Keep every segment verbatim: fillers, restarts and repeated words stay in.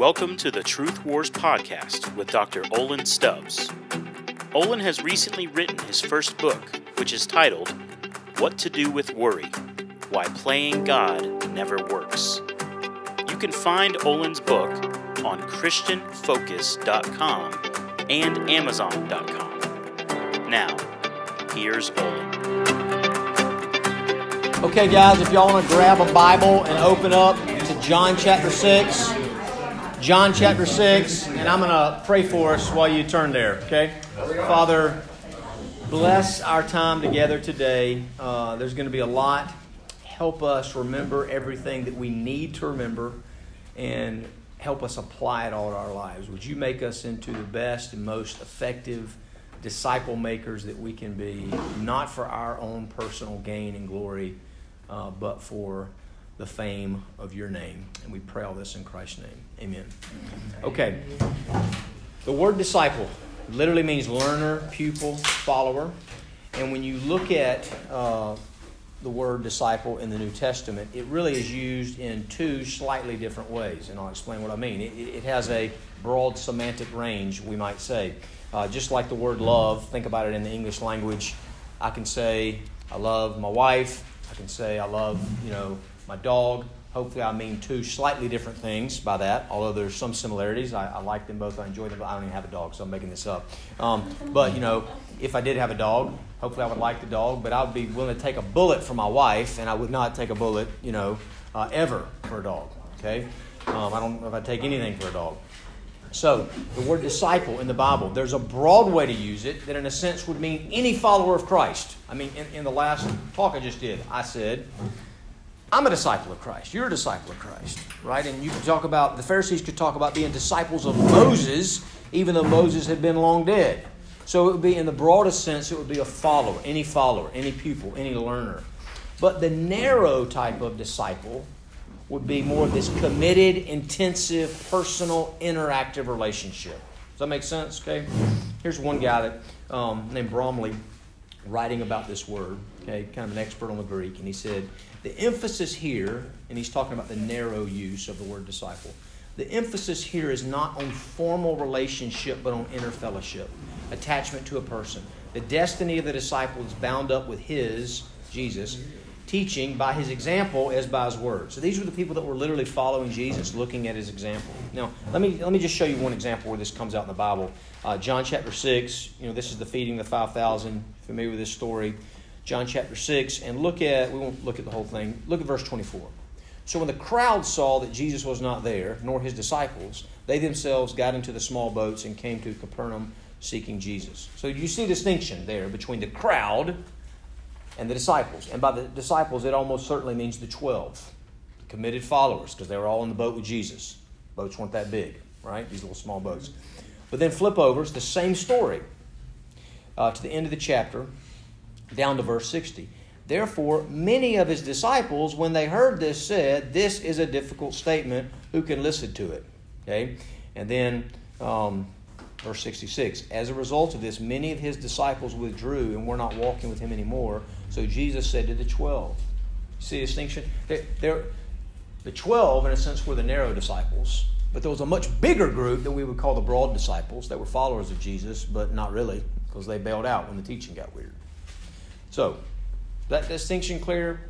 Welcome to the Truth Wars podcast with Doctor Olin Stubbs. Olin has recently written his first book, which is titled, What to Do with Worry: Why Playing God Never Works. You can find Olin's book on christian focus dot com and amazon dot com. Now, here's Olin. Okay, guys, if y'all want to grab a Bible and open up to John chapter six. John chapter six, and I'm going to pray for us while you turn there, okay? Father, bless our time together today. Uh, there's going to be a lot. Help us remember everything that we need to remember and help us apply it all to our lives. Would you make us into the best and most effective disciple makers that we can be, not for our own personal gain and glory, uh, but for the fame of your name. And we pray all this in Christ's name. Amen. Okay. The word disciple literally means learner, pupil, follower. And when you look at uh, the word disciple in the New Testament, it really is used in two slightly different ways. And I'll explain what I mean. It, it has a broad semantic range, we might say. Uh, just like the word love, think about it in the English language. I can say, I love my wife. I can say, I love, you know, my dog. Hopefully I mean two slightly different things by that, although there's some similarities. I, I like them both. I enjoy them, but I don't even have a dog, so I'm making this up. Um, but, you know, if I did have a dog, hopefully I would like the dog, but I would be willing to take a bullet for my wife, and I would not take a bullet, you know, uh, ever for a dog, okay? Um, I don't know if I'd take anything for a dog. So the word disciple in the Bible, there's a broad way to use it that in a sense would mean any follower of Christ. I mean, in, in the last talk I just did, I said, I'm a disciple of Christ. You're a disciple of Christ, right? And you can talk about, the Pharisees could talk about being disciples of Moses, even though Moses had been long dead. So it would be, in the broadest sense, it would be a follower, any follower, any pupil, any learner. But the narrow type of disciple would be more of this committed, intensive, personal, interactive relationship. Does that make sense? Okay. Here's one guy that um, named Bromley writing about this word, okay, kind of an expert on the Greek, and he said, the emphasis here, and he's talking about the narrow use of the word disciple, the emphasis here is not on formal relationship, but on inner fellowship, attachment to a person. The destiny of the disciple is bound up with his, Jesus, teaching by his example as by his word. So these were the people that were literally following Jesus, looking at his example. Now, let me let me just show you one example where this comes out in the Bible. Uh, John chapter six, you know, this is the feeding of the five thousand, familiar with this story. John chapter six, and look at, we won't look at the whole thing, look at verse twenty-four. So when the crowd saw that Jesus was not there, nor his disciples, they themselves got into the small boats and came to Capernaum seeking Jesus. So you see distinction there between the crowd and the disciples. And by the disciples, it almost certainly means the twelve, the committed followers, because they were all in the boat with Jesus. Boats weren't that big, right? These little small boats. But then flip over, it's the same story uh, to the end of the chapter, down to verse sixty. Therefore, many of his disciples, when they heard this, said, this is a difficult statement. Who can listen to it? Okay. And then um, verse sixty-six. As a result of this, many of his disciples withdrew and were not walking with him anymore. So Jesus said to the twelve. See the distinction? They're, they're, the twelve, in a sense, were the narrow disciples. But there was a much bigger group that we would call the broad disciples that were followers of Jesus, but not really, because they bailed out when the teaching got weird. So, that distinction clear?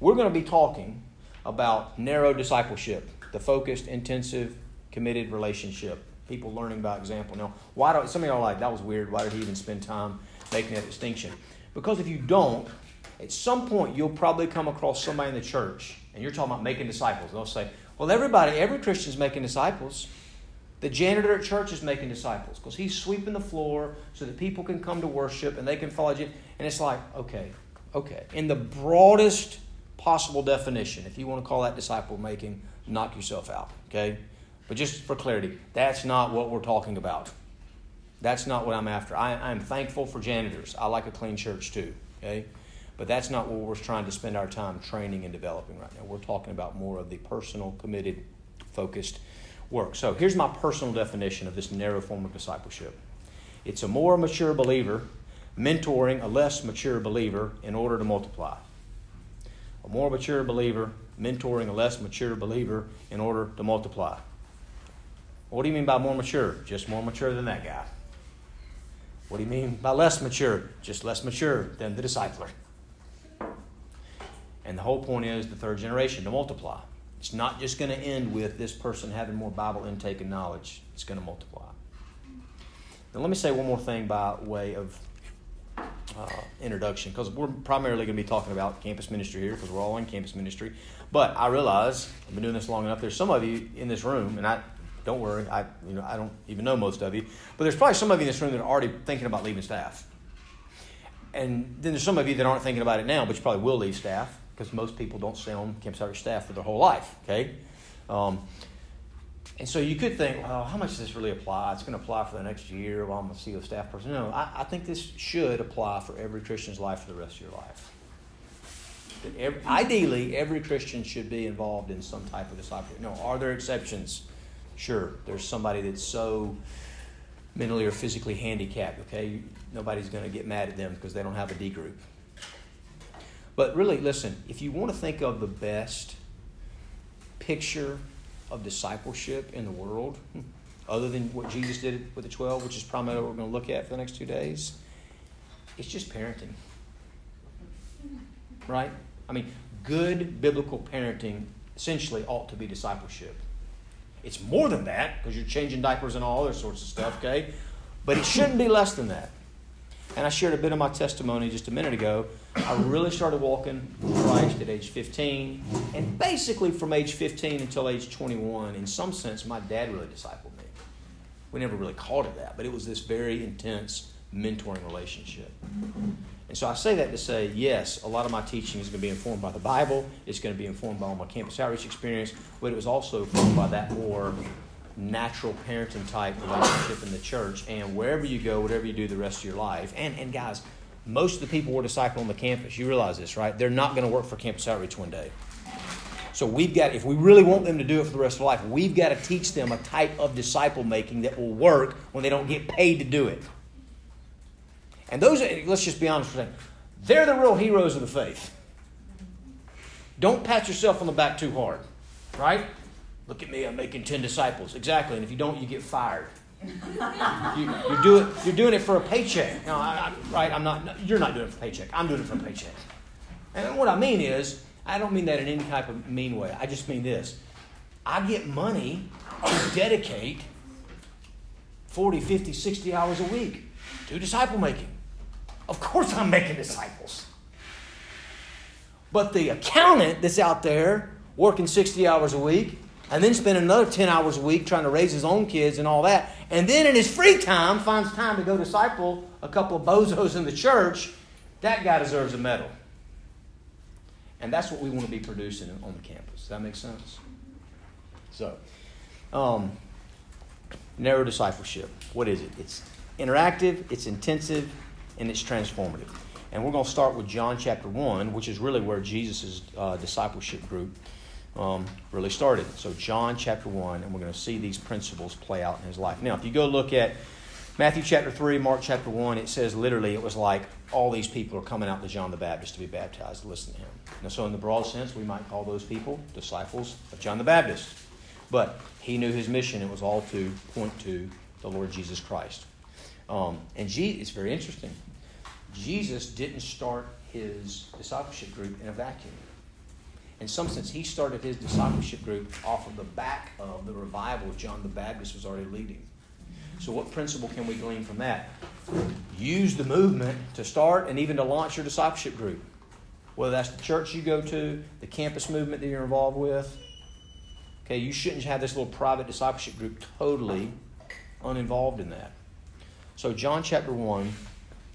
We're going to be talking about narrow discipleship, the focused, intensive, committed relationship, people learning by example. Now, why do some of y'all are like, that was weird. Why did he even spend time making that distinction? Because if you don't, at some point you'll probably come across somebody in the church, and you're talking about making disciples. They'll say, well, everybody, every Christian's making disciples. The janitor at church is making disciples because he's sweeping the floor so that people can come to worship and they can follow Jesus. And it's like, okay, okay. In the broadest possible definition, if you want to call that disciple making, knock yourself out, okay? But just for clarity, that's not what we're talking about. That's not what I'm after. I, I'm thankful for janitors. I like a clean church too, okay? But that's not what we're trying to spend our time training and developing right now. We're talking about more of the personal, committed, focused work. So here's my personal definition of this narrow form of discipleship. It's a more mature believer mentoring a less mature believer in order to multiply. A more mature believer mentoring a less mature believer in order to multiply. What do you mean by more mature? Just more mature than that guy. What do you mean by less mature? Just less mature than the discipler. And the whole point is the third generation to multiply. It's not just going to end with this person having more Bible intake and knowledge. It's going to multiply. Now let me say one more thing by way of uh, introduction, because we're primarily going to be talking about campus ministry here, because we're all in campus ministry. But I realize I've been doing this long enough. There's some of you in this room, and I don't worry, I you know I don't even know most of you, but there's probably some of you in this room that are already thinking about leaving staff. And then there's some of you that aren't thinking about it now, but you probably will leave staff, because most people don't stay on campus outreach staff for their whole life, okay? Um, and so you could think, well, how much does this really apply? It's going to apply for the next year while I'm a C E O staff person. No, I, I think this should apply for every Christian's life for the rest of your life. That every, ideally, every Christian should be involved in some type of discipleship. No, are there exceptions? Sure, there's somebody that's so mentally or physically handicapped, okay? Nobody's going to get mad at them because they don't have a D group. But really, listen, if you want to think of the best picture of discipleship in the world, other than what Jesus did with the twelve, which is primarily what we're going to look at for the next two days, it's just parenting. Right? I mean, good biblical parenting essentially ought to be discipleship. It's more than that, because you're changing diapers and all other sorts of stuff, okay? But it shouldn't be less than that. And I shared a bit of my testimony just a minute ago. I really started walking with Christ at age fifteen. And basically from age fifteen until age twenty-one, in some sense, my dad really discipled me. We never really called it that, but it was this very intense mentoring relationship. And so I say that to say, yes, a lot of my teaching is going to be informed by the Bible. It's going to be informed by all my campus outreach experience. But it was also informed by that more natural parenting type relationship in the church, and wherever you go, whatever you do the rest of your life. And and guys, most of the people we're discipling on the campus, you realize this, right? They're not going to work for campus outreach one day. So we've got, if we really want them to do it for the rest of their life, we've got to teach them a type of disciple making that will work when they don't get paid to do it. And those, let's just be honest for a second, they're the real heroes of the faith. Don't pat yourself on the back too hard, right? Look at me, I'm making ten disciples. Exactly, and if you don't, you get fired. you, you're, do it, you're doing it for a paycheck. No, I, I, right, I'm not, no, you're not doing it for a paycheck. I'm doing it for a paycheck. And what I mean is, I don't mean that in any type of mean way. I just mean this. I get money to dedicate forty, fifty, sixty hours a week to disciple making. Of course I'm making disciples. But the accountant that's out there working sixty hours a week, and then spend another ten hours a week trying to raise his own kids and all that. And then in his free time, finds time to go disciple a couple of bozos in the church. That guy deserves a medal. And that's what we want to be producing on the campus. Does that make sense? So, um, narrow discipleship. What is it? It's interactive, it's intensive, and it's transformative. And we're going to start with John chapter one, which is really where Jesus' uh, discipleship group Um, really started. So John chapter one, and we're going to see these principles play out in his life. Now, if you go look at Matthew chapter three, Mark chapter one, it says literally it was like all these people are coming out to John the Baptist to be baptized, to listen to him. Now, so in the broad sense, we might call those people disciples of John the Baptist. But he knew his mission. It was all to point to the Lord Jesus Christ. Um, and Je- it's very interesting. Jesus didn't start his discipleship group in a vacuum. In some sense, he started his discipleship group off of the back of the revival John the Baptist was already leading. So what principle can we glean from that? Use the movement to start and even to launch your discipleship group. Whether that's the church you go to, the campus movement that you're involved with. Okay, you shouldn't have this little private discipleship group totally uninvolved in that. So John chapter one,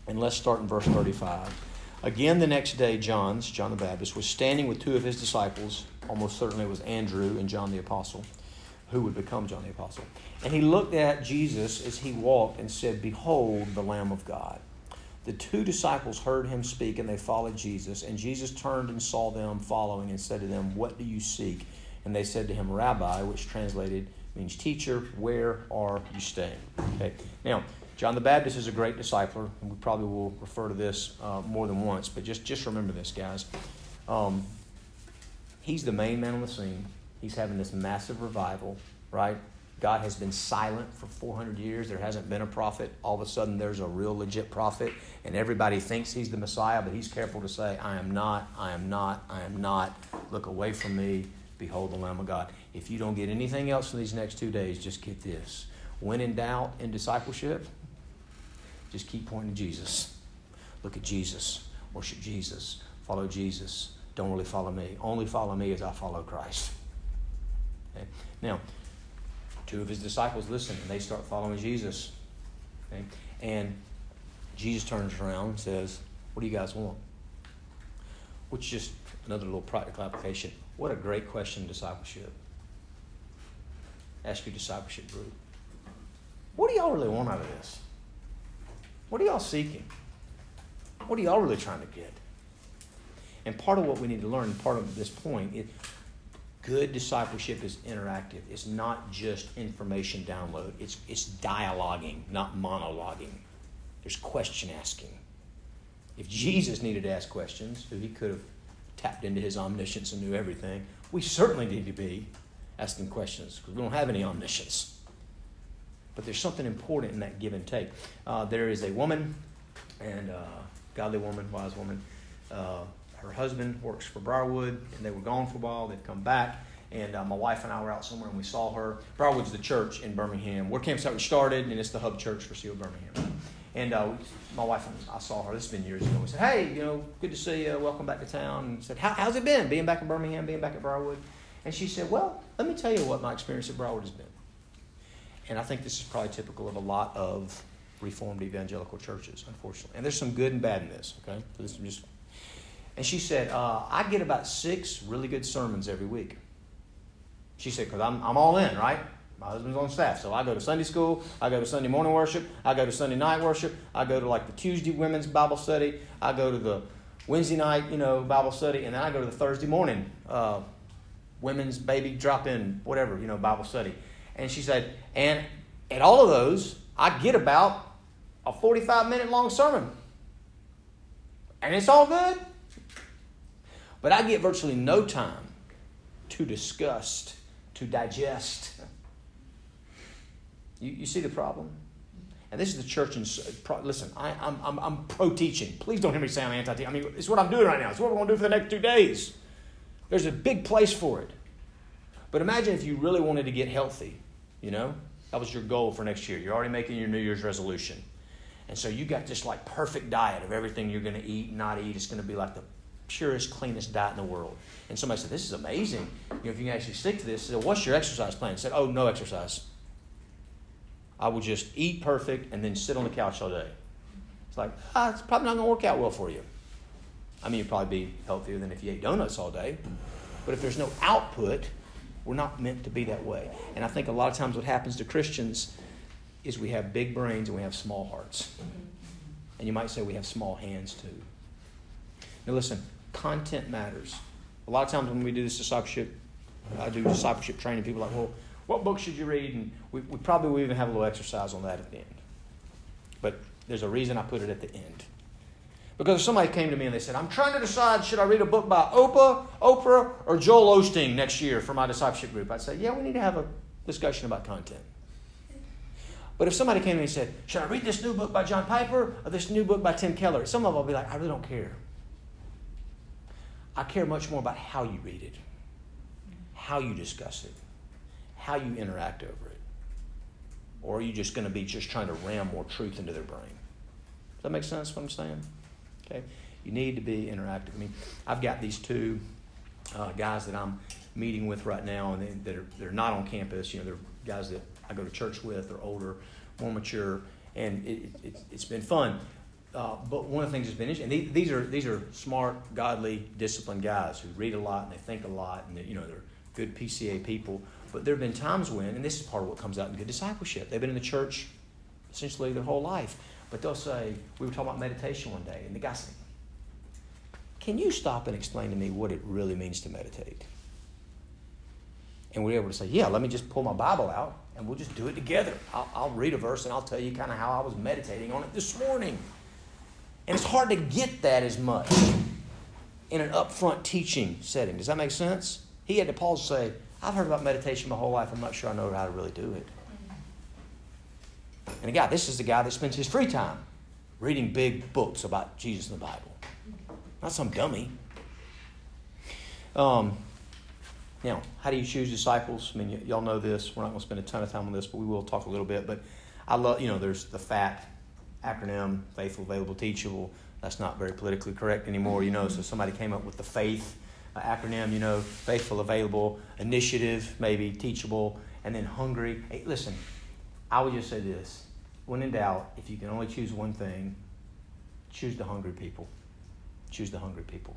and let's start in verse thirty-five. Again, the next day, John's, John the Baptist, was standing with two of his disciples. Almost certainly it was Andrew and John the Apostle, who would become John the Apostle. And he looked at Jesus as he walked and said, "Behold, the Lamb of God." The two disciples heard him speak, and they followed Jesus. And Jesus turned and saw them following and said to them, "What do you seek?" And they said to him, "Rabbi," which translated means teacher, "where are you staying?" Okay. Now, John the Baptist is a great discipler, and we probably will refer to this uh, more than once, but just, just remember this, guys. Um, he's the main man on the scene. He's having this massive revival, right? God has been silent for four hundred years. There hasn't been a prophet. All of a sudden, there's a real legit prophet, and everybody thinks he's the Messiah, but he's careful to say, I am not, I am not, I am not. Look away from me. Behold the Lamb of God. If you don't get anything else in these next two days, just get this. When in doubt in discipleship, just keep pointing to Jesus. Look at Jesus. Worship Jesus. Follow Jesus. Don't really follow me. Only follow me as I follow Christ. Okay? Now, two of his disciples listen, and they start following Jesus. Okay? And Jesus turns around and says, what do you guys want? Which is just another little practical application. What a great question in discipleship. Ask your discipleship group. What do y'all really want out of this? What are y'all seeking? What are y'all really trying to get? And part of what we need to learn, part of this point, is good discipleship is interactive. It's not just information download. It's, it's dialoguing, not monologuing. There's question asking. If Jesus needed to ask questions, he could have tapped into his omniscience and knew everything. We certainly need to be asking questions because we don't have any omniscience. But there's something important in that give and take. Uh, there is a woman, and uh, godly woman, wise woman. Uh, her husband works for Briarwood, and they were gone for a while. They've come back, and uh, my wife and I were out somewhere, and we saw her. Briarwood's the church in Birmingham, where Camp Stout started, and it's the hub church for Seal Birmingham. And uh, my wife and I saw her. This has been years ago. We said, hey, you know, good to see you. Welcome back to town. And said, How, how's it been, being back in Birmingham, being back at Briarwood? And she said, well, let me tell you what my experience at Briarwood has been. And I think this is probably typical of a lot of Reformed evangelical churches, unfortunately. And there's some good and bad in this, okay? So this is just... And she said, uh, I get about six really good sermons every week. She said, because I'm, I'm all in, right? My husband's on staff, so I go to Sunday school, I go to Sunday morning worship, I go to Sunday night worship, I go to like the Tuesday women's Bible study, I go to the Wednesday night, you know, Bible study, and then I go to the Thursday morning uh, women's baby drop-in, whatever, you know, Bible study. And she said, and at all of those, I get about a forty-five minute long sermon. And it's all good. But I get virtually no time to discuss, to digest. You, you see the problem? And this is the church. And pro, listen, I, I'm, I'm, I'm pro-teaching. Please don't hear me say I'm anti-teaching. I mean, it's what I'm doing right now. It's what we're going to do for the next two days. There's a big place for it. But imagine if you really wanted to get healthy, you know? That was your goal for next year. You're already making your New Year's resolution. And so you got this like perfect diet of everything you're going to eat and not eat. It's going to be like the purest, cleanest diet in the world. And somebody said, this is amazing. You know, if you can actually stick to this. Said, what's your exercise plan? I said, oh, no exercise. I will just eat perfect and then sit on the couch all day. It's like, ah, it's probably not going to work out well for you. I mean, you'd probably be healthier than if you ate donuts all day. But if there's no output, we're not meant to be that way. And I think a lot of times what happens to Christians is we have big brains and we have small hearts. And you might say we have small hands too. Now listen, content matters. A lot of times when we do this discipleship, I do discipleship training, people are like, well, what book should you read? And we, we probably will even have a little exercise on that at the end. But there's a reason I put it at the end. Because if somebody came to me and they said, I'm trying to decide, should I read a book by Oprah, Oprah, or Joel Osteen next year for my discipleship group? I'd say, yeah, we need to have a discussion about content. But if somebody came to me and said, should I read this new book by John Piper or this new book by Tim Keller? Some of them will be like, I really don't care. I care much more about how you read it, how you discuss it, how you interact over it. Or are you just going to be just trying to ram more truth into their brain? Does that make sense what I'm saying? Okay, you need to be interactive. I mean, I've got these two uh, guys that I'm meeting with right now, and they, they're they're not on campus. You know, they're guys that I go to church with. They're older, more mature, and it, it, it's been fun. Uh, but one of the things that's been interesting, and these are these are smart, godly, disciplined guys who read a lot and they think a lot, and they, you know, they're good P C A people. But there have been times when, and this is part of what comes out in good discipleship, they've been in the church essentially their whole life. But they'll say, we were talking about meditation one day, and the guy said, can you stop and explain to me what it really means to meditate? And we were able to say, yeah, let me just pull my Bible out, and we'll just do it together. I'll, I'll read a verse, and I'll tell you kind of how I was meditating on it this morning. And it's hard to get that as much in an upfront teaching setting. Does that make sense? He had to pause and say, I've heard about meditation my whole life. I'm not sure I know how to really do it. And again, this is the guy that spends his free time reading big books about Jesus and the Bible. Not some dummy. Um, now, how do you choose disciples? I mean, y- y'all know this. We're not going to spend a ton of time on this, but we will talk a little bit. But I love, you know, there's the FAT acronym, faithful, available, teachable. That's not very politically correct anymore, you know. So somebody came up with the FAITH uh, acronym, you know, faithful, available, initiative, maybe, teachable, and then hungry. Hey, listen, I would just say this. When in doubt, if you can only choose one thing, choose the hungry people. Choose the hungry people.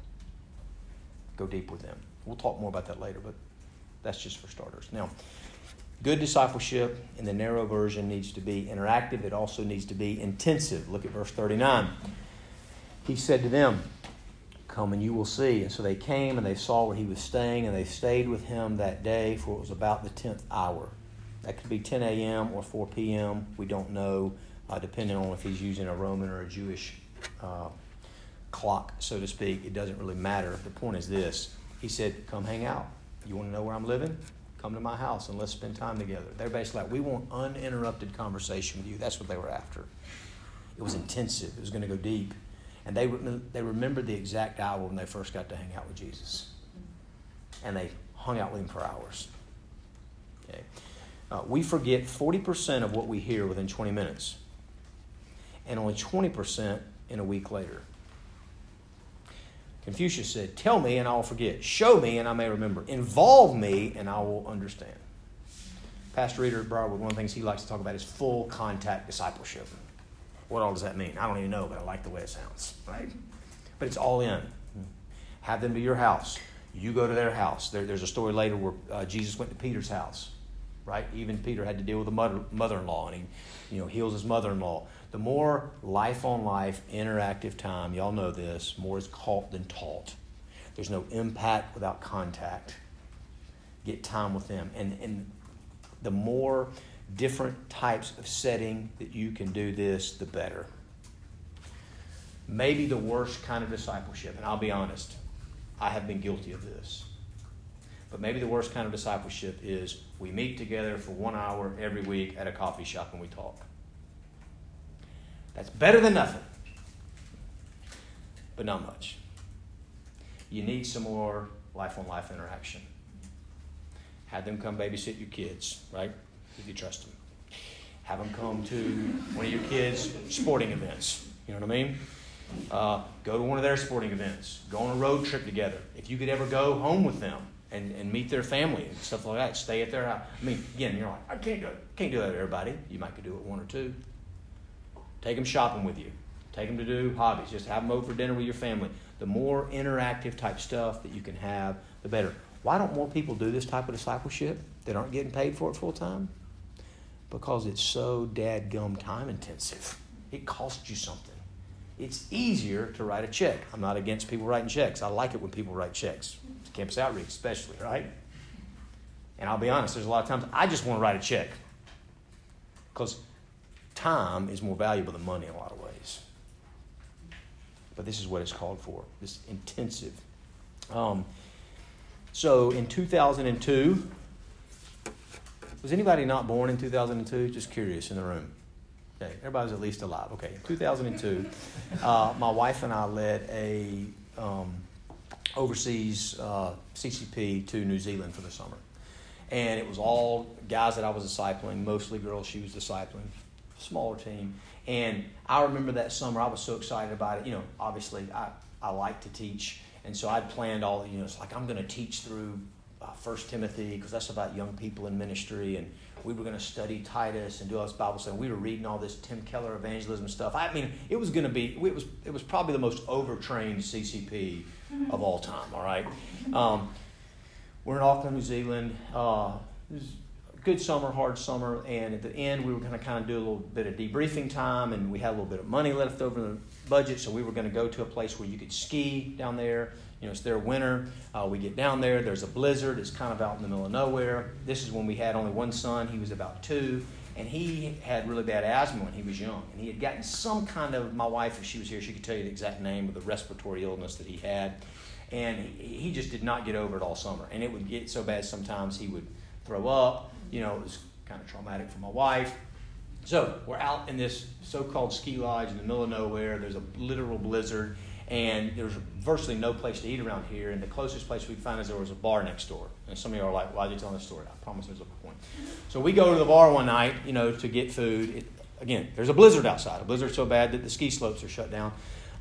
Go deep with them. We'll talk more about that later, but that's just for starters. Now, good discipleship in the narrow version needs to be interactive. It also needs to be intensive. Look at verse thirty-nine. He said to them, come and you will see. And so they came and they saw where he was staying, and they stayed with him that day, for it was about the tenth hour. That could be ten a.m. or four p.m. We don't know, uh, depending on if he's using a Roman or a Jewish uh, clock, so to speak. It doesn't really matter. The point is this. He said, come hang out. You want to know where I'm living? Come to my house and let's spend time together. They're basically like, we want uninterrupted conversation with you. That's what they were after. It was intensive. It was going to go deep. And they re- they remembered the exact hour when they first got to hang out with Jesus. And they hung out with him for hours. Okay. Uh, we forget forty percent of what we hear within twenty minutes, and only twenty percent in a week later. Confucius said, tell me and I will forget. Show me and I may remember. Involve me and I will understand. Pastor Reader at Briarwood, one of the things he likes to talk about is full contact discipleship. What all does that mean? I don't even know, but I like the way it sounds, right? But it's all in. Have them to your house. You go to their house. There, there's a story later where uh, Jesus went to Peter's house. Right? Even Peter had to deal with a mother, mother-in-law, and he, you know, heals his mother-in-law. The more life-on-life interactive time, y'all know this, more is caught than taught. There's no impact without contact. Get time with them. And, and the more different types of setting that you can do this, the better. Maybe the worst kind of discipleship, and I'll be honest, I have been guilty of this. But maybe the worst kind of discipleship is we meet together for one hour every week at a coffee shop and we talk. That's better than nothing, but not much. You need some more life-on-life interaction. Have them come babysit your kids, right? If you trust them. Have them come to one of your kids' sporting events. You know what I mean? Uh, go to one of their sporting events. Go on a road trip together. If you could ever go home with them. And, and meet their family and stuff like that. Stay at their house. I mean, again, you're like, I can't do it. Can't do that to everybody. You might could do it one or two. Take them shopping with you. Take them to do hobbies. Just have them over for dinner with your family. The more interactive type stuff that you can have, the better. Why don't more people do this type of discipleship that aren't getting paid for it full time? Because it's so dadgum time intensive. It costs you something. It's easier to write a check. I'm not against people writing checks. I like it when people write checks. Campus outreach especially, right? And I'll be honest, there's a lot of times I just want to write a check because time is more valuable than money in a lot of ways. But this is what it's called for, this intensive. Um, so in two thousand two, was anybody not born in two thousand two? Just curious in the room. Okay, everybody's at least alive. Okay, in two thousand two, uh, my wife and I led a... Um, overseas uh, C C P to New Zealand for the summer. And it was all guys that I was discipling, mostly girls she was discipling, smaller team. And I remember that summer I was so excited about it. You know, obviously I, I like to teach. And so I'd planned all, you know, it's like I'm going to teach through uh, First Timothy because that's about young people in ministry. And we were going to study Titus and do all this Bible study. We were reading all this Tim Keller evangelism stuff. I mean, it was going to be, it was it was probably the most overtrained C C P of all time, all right? Um, we're in Auckland, New Zealand. Uh, it was a good summer, hard summer, and at the end we were going to kind of do a little bit of debriefing time, and we had a little bit of money left over in the budget, so we were going to go to a place where you could ski down there. You know, it's their winter. Uh, we get down there. There's a blizzard. It's kind of out in the middle of nowhere. This is when we had only one son. He was about two, and he had really bad asthma when he was young. And he had gotten some kind of, my wife, if she was here, she could tell you the exact name of the respiratory illness that he had. And he, he just did not get over it all summer. And it would get so bad sometimes he would throw up. You know, it was kind of traumatic for my wife. So we're out in this so-called ski lodge in the middle of nowhere. There's a literal blizzard. And there's virtually no place to eat around here. And the closest place we find is there was a bar next door. And some of you are like, why are you telling this story? I promise there's a point. So we go to the bar one night, you know, to get food. It, again, there's a blizzard outside. A blizzard so bad that the ski slopes are shut down.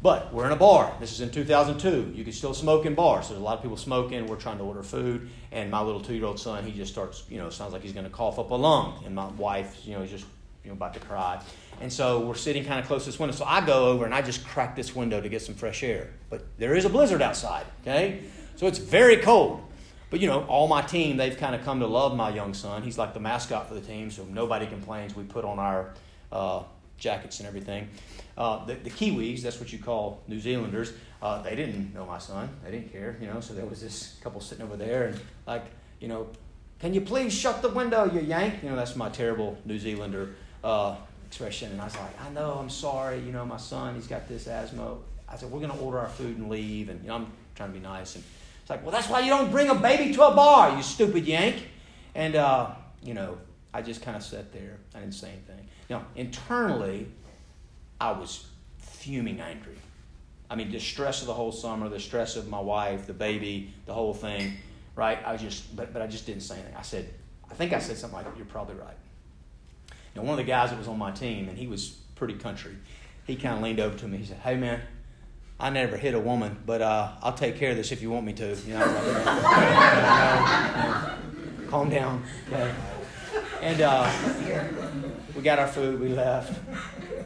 But we're in a bar. This is in two thousand two. You can still smoke in bars. There's a lot of people smoking. We're trying to order food. And my little two-year-old son, he just starts, you know, sounds like he's going to cough up a lung. And my wife, you know, is just... you know, about to cry. And so we're sitting kind of close to this window. So I go over and I just crack this window to get some fresh air. But there is a blizzard outside, okay? So it's very cold. But, you know, all my team, they've kind of come to love my young son. He's like the mascot for the team, so nobody complains. We put on our uh, jackets and everything. Uh, the, the Kiwis, that's what you call New Zealanders, uh, they didn't know my son. They didn't care, you know. So there was this couple sitting over there and like, you know, can you please shut the window, you yank? You know, that's my terrible New Zealander Uh, expression. And I was like, I know, I'm sorry, you know, my son, he's got this asthma. I said, we're going to order our food and leave. And you know, I'm trying to be nice. And it's like, well, that's why you don't bring a baby to a bar, you stupid yank. And, uh, you know, I just kind of sat there. I didn't say anything. Now, internally, I was fuming angry. I mean, the stress of the whole summer, the stress of my wife, the baby, the whole thing, right? I was just, but, but I just didn't say anything. I said, I think I said something like, you're probably right. Now, one of the guys that was on my team, and he was pretty country, he kind of leaned over to me. He said, hey, man, I never hit a woman, but uh, I'll take care of this if you want me to. You know, I was like, no, no, no, calm down. Okay. And uh, we got our food. We left.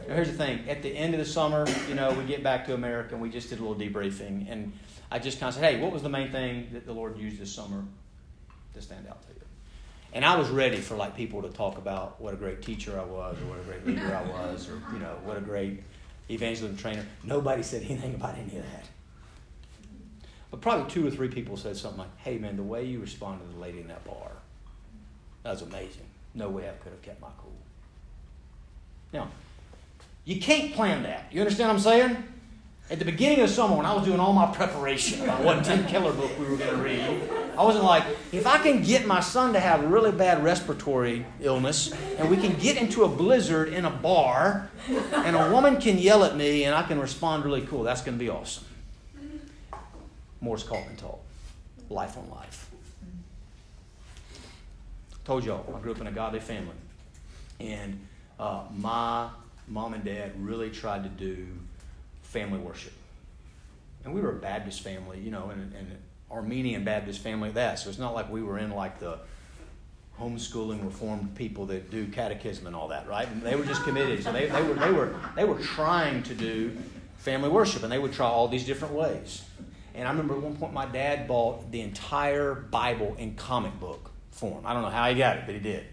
Now, here's the thing. At the end of the summer, you know, we get back to America, and we just did a little debriefing. And I just kind of said, hey, what was the main thing that the Lord used this summer to stand out to you? And I was ready for like people to talk about what a great teacher I was, or what a great leader I was, or you know, what a great evangelism trainer. Nobody said anything about any of that. But probably two or three people said something like, hey man, the way you responded to the lady in that bar, that was amazing. No way I could have kept my cool. Now, you can't plan that. You understand what I'm saying? At the beginning of the summer, when I was doing all my preparation about what Tim Keller book we were going to read, I wasn't like, if I can get my son to have really bad respiratory illness, and we can get into a blizzard in a bar, and a woman can yell at me, and I can respond really cool, that's going to be awesome. Moore's caught and told. Life on life. I told y'all, I grew up in a godly family. And uh, my mom and dad really tried to do family worship. And we were a Baptist family, you know, and an Armenian Baptist family at that. So it's not like we were in like the homeschooling reformed people that do catechism and all that, right? And they were just committed. So they, they were they were they were trying to do family worship, and they would try all these different ways. And I remember at one point my dad bought the entire Bible in comic book form. I don't know how he got it, but he did.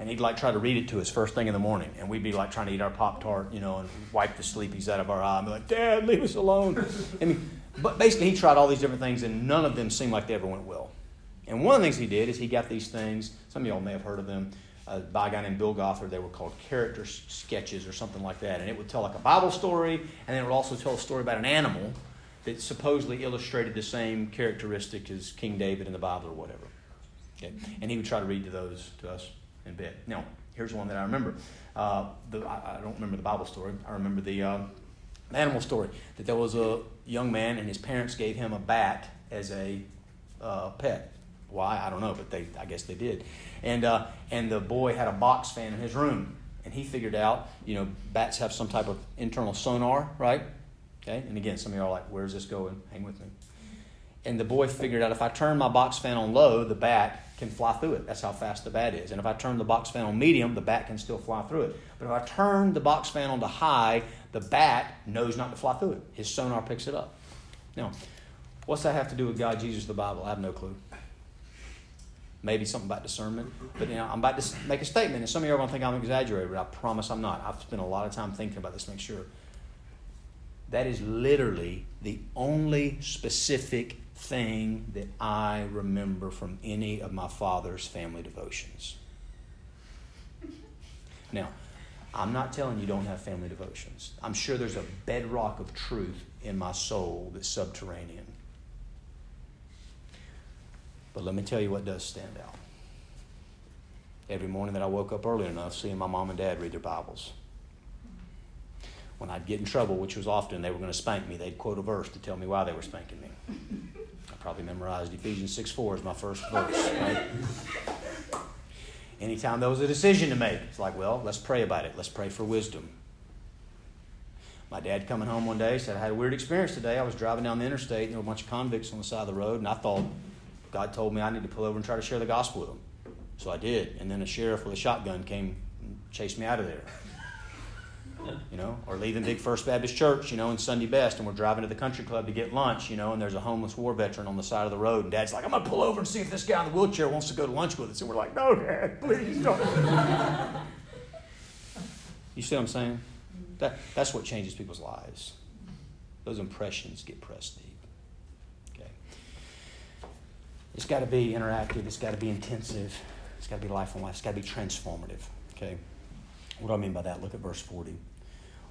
And he'd like try to read it to us first thing in the morning. And we'd be like trying to eat our Pop-Tart, you know, and wipe the sleepies out of our eye. And be like, Dad, leave us alone. I mean, but basically he tried all these different things, and none of them seemed like they ever went well. And one of the things he did is he got these things, some of y'all may have heard of them, uh, by a guy named Bill Gothard. They were called character sketches or something like that. And it would tell like a Bible story, and then it would also tell a story about an animal that supposedly illustrated the same characteristic as King David in the Bible or whatever. Okay? And he would try to read to those to us. In bed. Now, here's one that I remember. Uh, the, I, I don't remember the Bible story. I remember the, uh, the animal story. That there was a young man and his parents gave him a bat as a uh, pet. Why? I don't know, but they I guess they did. And uh, and the boy had a box fan in his room, and he figured out, you know, bats have some type of internal sonar, right? Okay. And again, some of y'all are like, where's this going? Hang with me. And the boy figured out if I turn my box fan on low, the bat can fly through it. That's how fast the bat is. And if I turn the box fan on medium, the bat can still fly through it. But if I turn the box fan on to high, the bat knows not to fly through it. His sonar picks it up. Now, what's that have to do with God, Jesus, the Bible? I have no clue. Maybe something about discernment. But you know, I'm about to make a statement, and some of you are going to think I'm exaggerating, but I promise I'm not. I've spent a lot of time thinking about this to make sure. That is literally the only specific thing that I remember from any of my father's family devotions. Now, I'm not telling you don't have family devotions. I'm sure there's a bedrock of truth in my soul that's subterranean. But let me tell you what does stand out. Every morning that I woke up early enough, seeing my mom and dad read their Bibles. When I'd get in trouble, which was often, they were going to spank me. They'd quote a verse to tell me why they were spanking me. I probably memorized Ephesians six four as my first verse. Right? Anytime there was a decision to make, it's like, well, let's pray about it. Let's pray for wisdom. My dad coming home one day said, I had a weird experience today. I was driving down the interstate, and there were a bunch of convicts on the side of the road, and I thought God told me I need to pull over and try to share the gospel with them. So I did, and then a sheriff with a shotgun came and chased me out of there. You know, or leaving Big First Baptist Church, you know, in Sunday best, and we're driving to the country club to get lunch, you know, and there's a homeless war veteran on the side of the road, and Dad's like, I'm going to pull over and see if this guy in the wheelchair wants to go to lunch with us. And we're like, no, Dad, please don't. You see what I'm saying? That, that's what changes people's lives. Those impressions get pressed deep. Okay. It's got to be interactive. It's got to be intensive. It's got to be life on life. It's got to be transformative. Okay. What do I mean by that? Look at verse forty.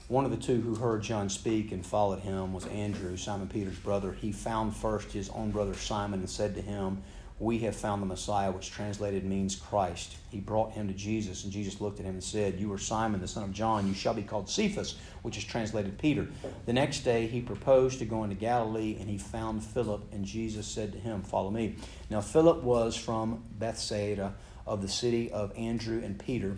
One of the two who heard John speak and followed him was Andrew, Simon Peter's brother. He found first his own brother Simon and said to him, we have found the Messiah, which translated means Christ. He brought him to Jesus, and Jesus looked at him and said, you are Simon, the son of John. You shall be called Cephas, which is translated Peter. The next day he proposed to go into Galilee, and he found Philip, and Jesus said to him, follow me. Now Philip was from Bethsaida of the city of Andrew and Peter.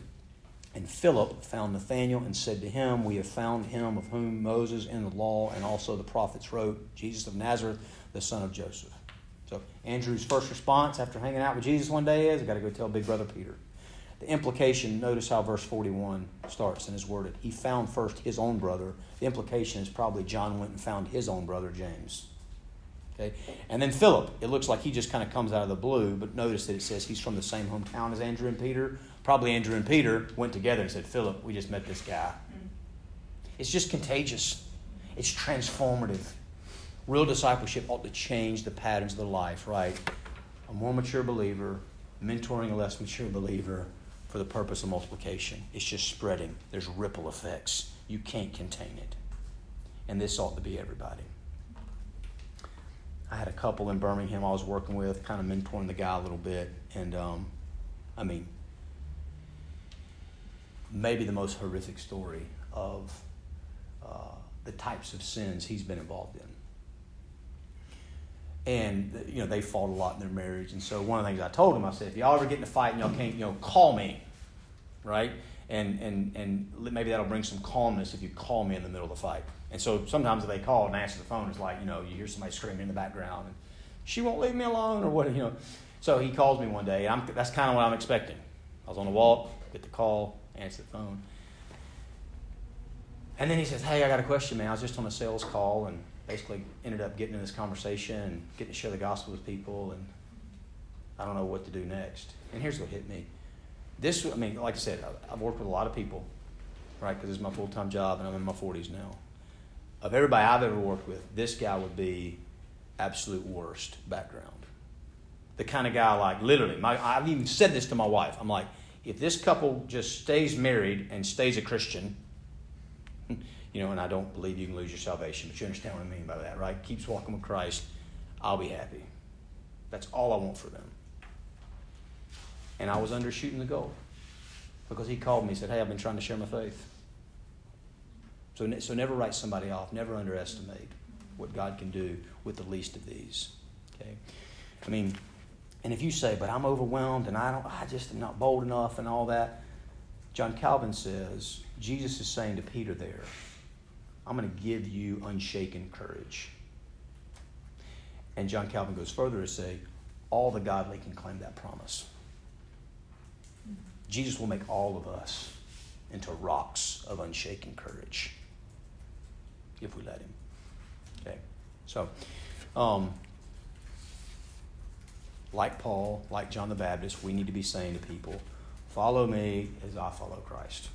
And Philip found Nathanael and said to him, we have found him of whom Moses in the law and also the prophets wrote, Jesus of Nazareth, the son of Joseph. So Andrew's first response after hanging out with Jesus one day is, I've got to go tell big brother Peter. The implication, notice how verse forty-one starts and is worded. He found first his own brother. The implication is probably John went and found his own brother, James. Okay? And then Philip, it looks like he just kind of comes out of the blue, but notice that it says he's from the same hometown as Andrew and Peter. Probably Andrew and Peter went together and said, Philip, we just met this guy. It's just contagious. It's transformative. Real discipleship ought to change the patterns of the life, right? A more mature believer, mentoring a less mature believer for the purpose of multiplication. It's just spreading. There's ripple effects. You can't contain it. And this ought to be everybody. I had a couple in Birmingham I was working with, kind of mentoring the guy a little bit. And, um, I mean... maybe the most horrific story of uh, the types of sins he's been involved in. And, you know, they fought a lot in their marriage. And so one of the things I told him, I said, if y'all ever get in a fight and y'all can't, you know, call me, right? And and and maybe that'll bring some calmness if you call me in the middle of the fight. And so sometimes if they call and answer the phone, it's like, you know, you hear somebody screaming in the background, and she won't leave me alone or what, you know. So he calls me one day, and I'm, that's kind of what I'm expecting. I was on a walk, get the call, answer the phone. And then he says, hey, I got a question, man. I was just on a sales call and basically ended up getting in this conversation and getting to share the gospel with people, and I don't know what to do next. And here's what hit me. This, I mean, like I said, I've worked with a lot of people, right, because this is my full-time job and I'm in my forties now. Of everybody I've ever worked with, this guy would be absolute worst background. The kind of guy, like, literally, my, I've even said this to my wife. I'm like, if this couple just stays married and stays a Christian, you know, and I don't believe you can lose your salvation, but you understand what I mean by that, right? Keeps walking with Christ, I'll be happy. That's all I want for them. And I was undershooting the goal because he called me and said, hey, I've been trying to share my faith. So, so never write somebody off. Never underestimate what God can do with the least of these. Okay, I mean... and if you say, but I'm overwhelmed and I don't, I just am not bold enough and all that, John Calvin says, Jesus is saying to Peter there, I'm going to give you unshaken courage. And John Calvin goes further to say, all the godly can claim that promise. Jesus will make all of us into rocks of unshaken courage if we let him. Okay, so... Um, like Paul, like John the Baptist, we need to be saying to people, follow me as I follow Christ.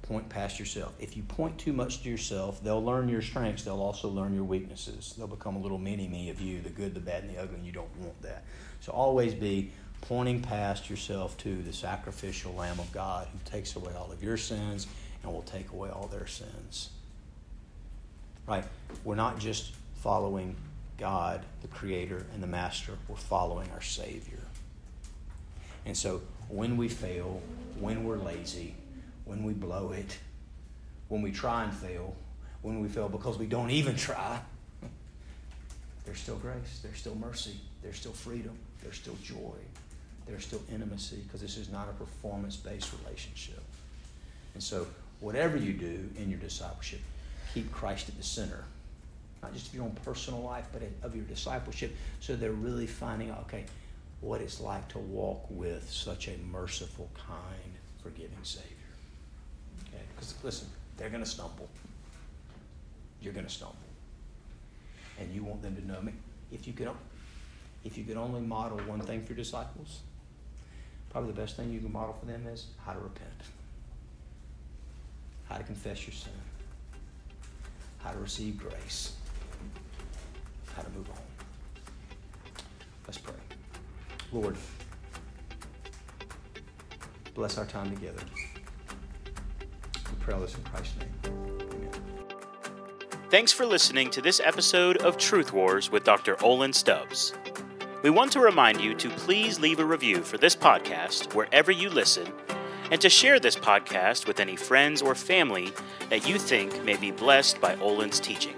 Point past yourself. If you point too much to yourself, they'll learn your strengths. They'll also learn your weaknesses. They'll become a little mini-me of you, the good, the bad, and the ugly, and you don't want that. So always be pointing past yourself to the sacrificial Lamb of God who takes away all of your sins and will take away all their sins. Right? We're not just following God, the Creator and the Master. We're following our Savior. And so when we fail, when we're lazy, when we blow it, when we try and fail, when we fail because we don't even try, there's still grace, there's still mercy, there's still freedom, there's still joy, there's still intimacy, because this is not a performance-based relationship. And so whatever you do in your discipleship, keep Christ at the center. Not just of your own personal life, but of your discipleship. So they're really finding out, okay, what it's like to walk with such a merciful, kind, forgiving Savior. Okay? Because, listen, they're going to stumble. You're going to stumble. And you want them to know me. If you could, if you could only model one thing for your disciples, probably the best thing you can model for them is how to repent. How to confess your sin. How to receive grace. How to move on. Let's pray. Lord, bless our time together. We pray all this in Christ's name. Amen. Thanks for listening to this episode of Truth Wars with Doctor Olin Stubbs. We want to remind you to please leave a review for this podcast wherever you listen, and to share this podcast with any friends or family that you think may be blessed by Olin's teaching.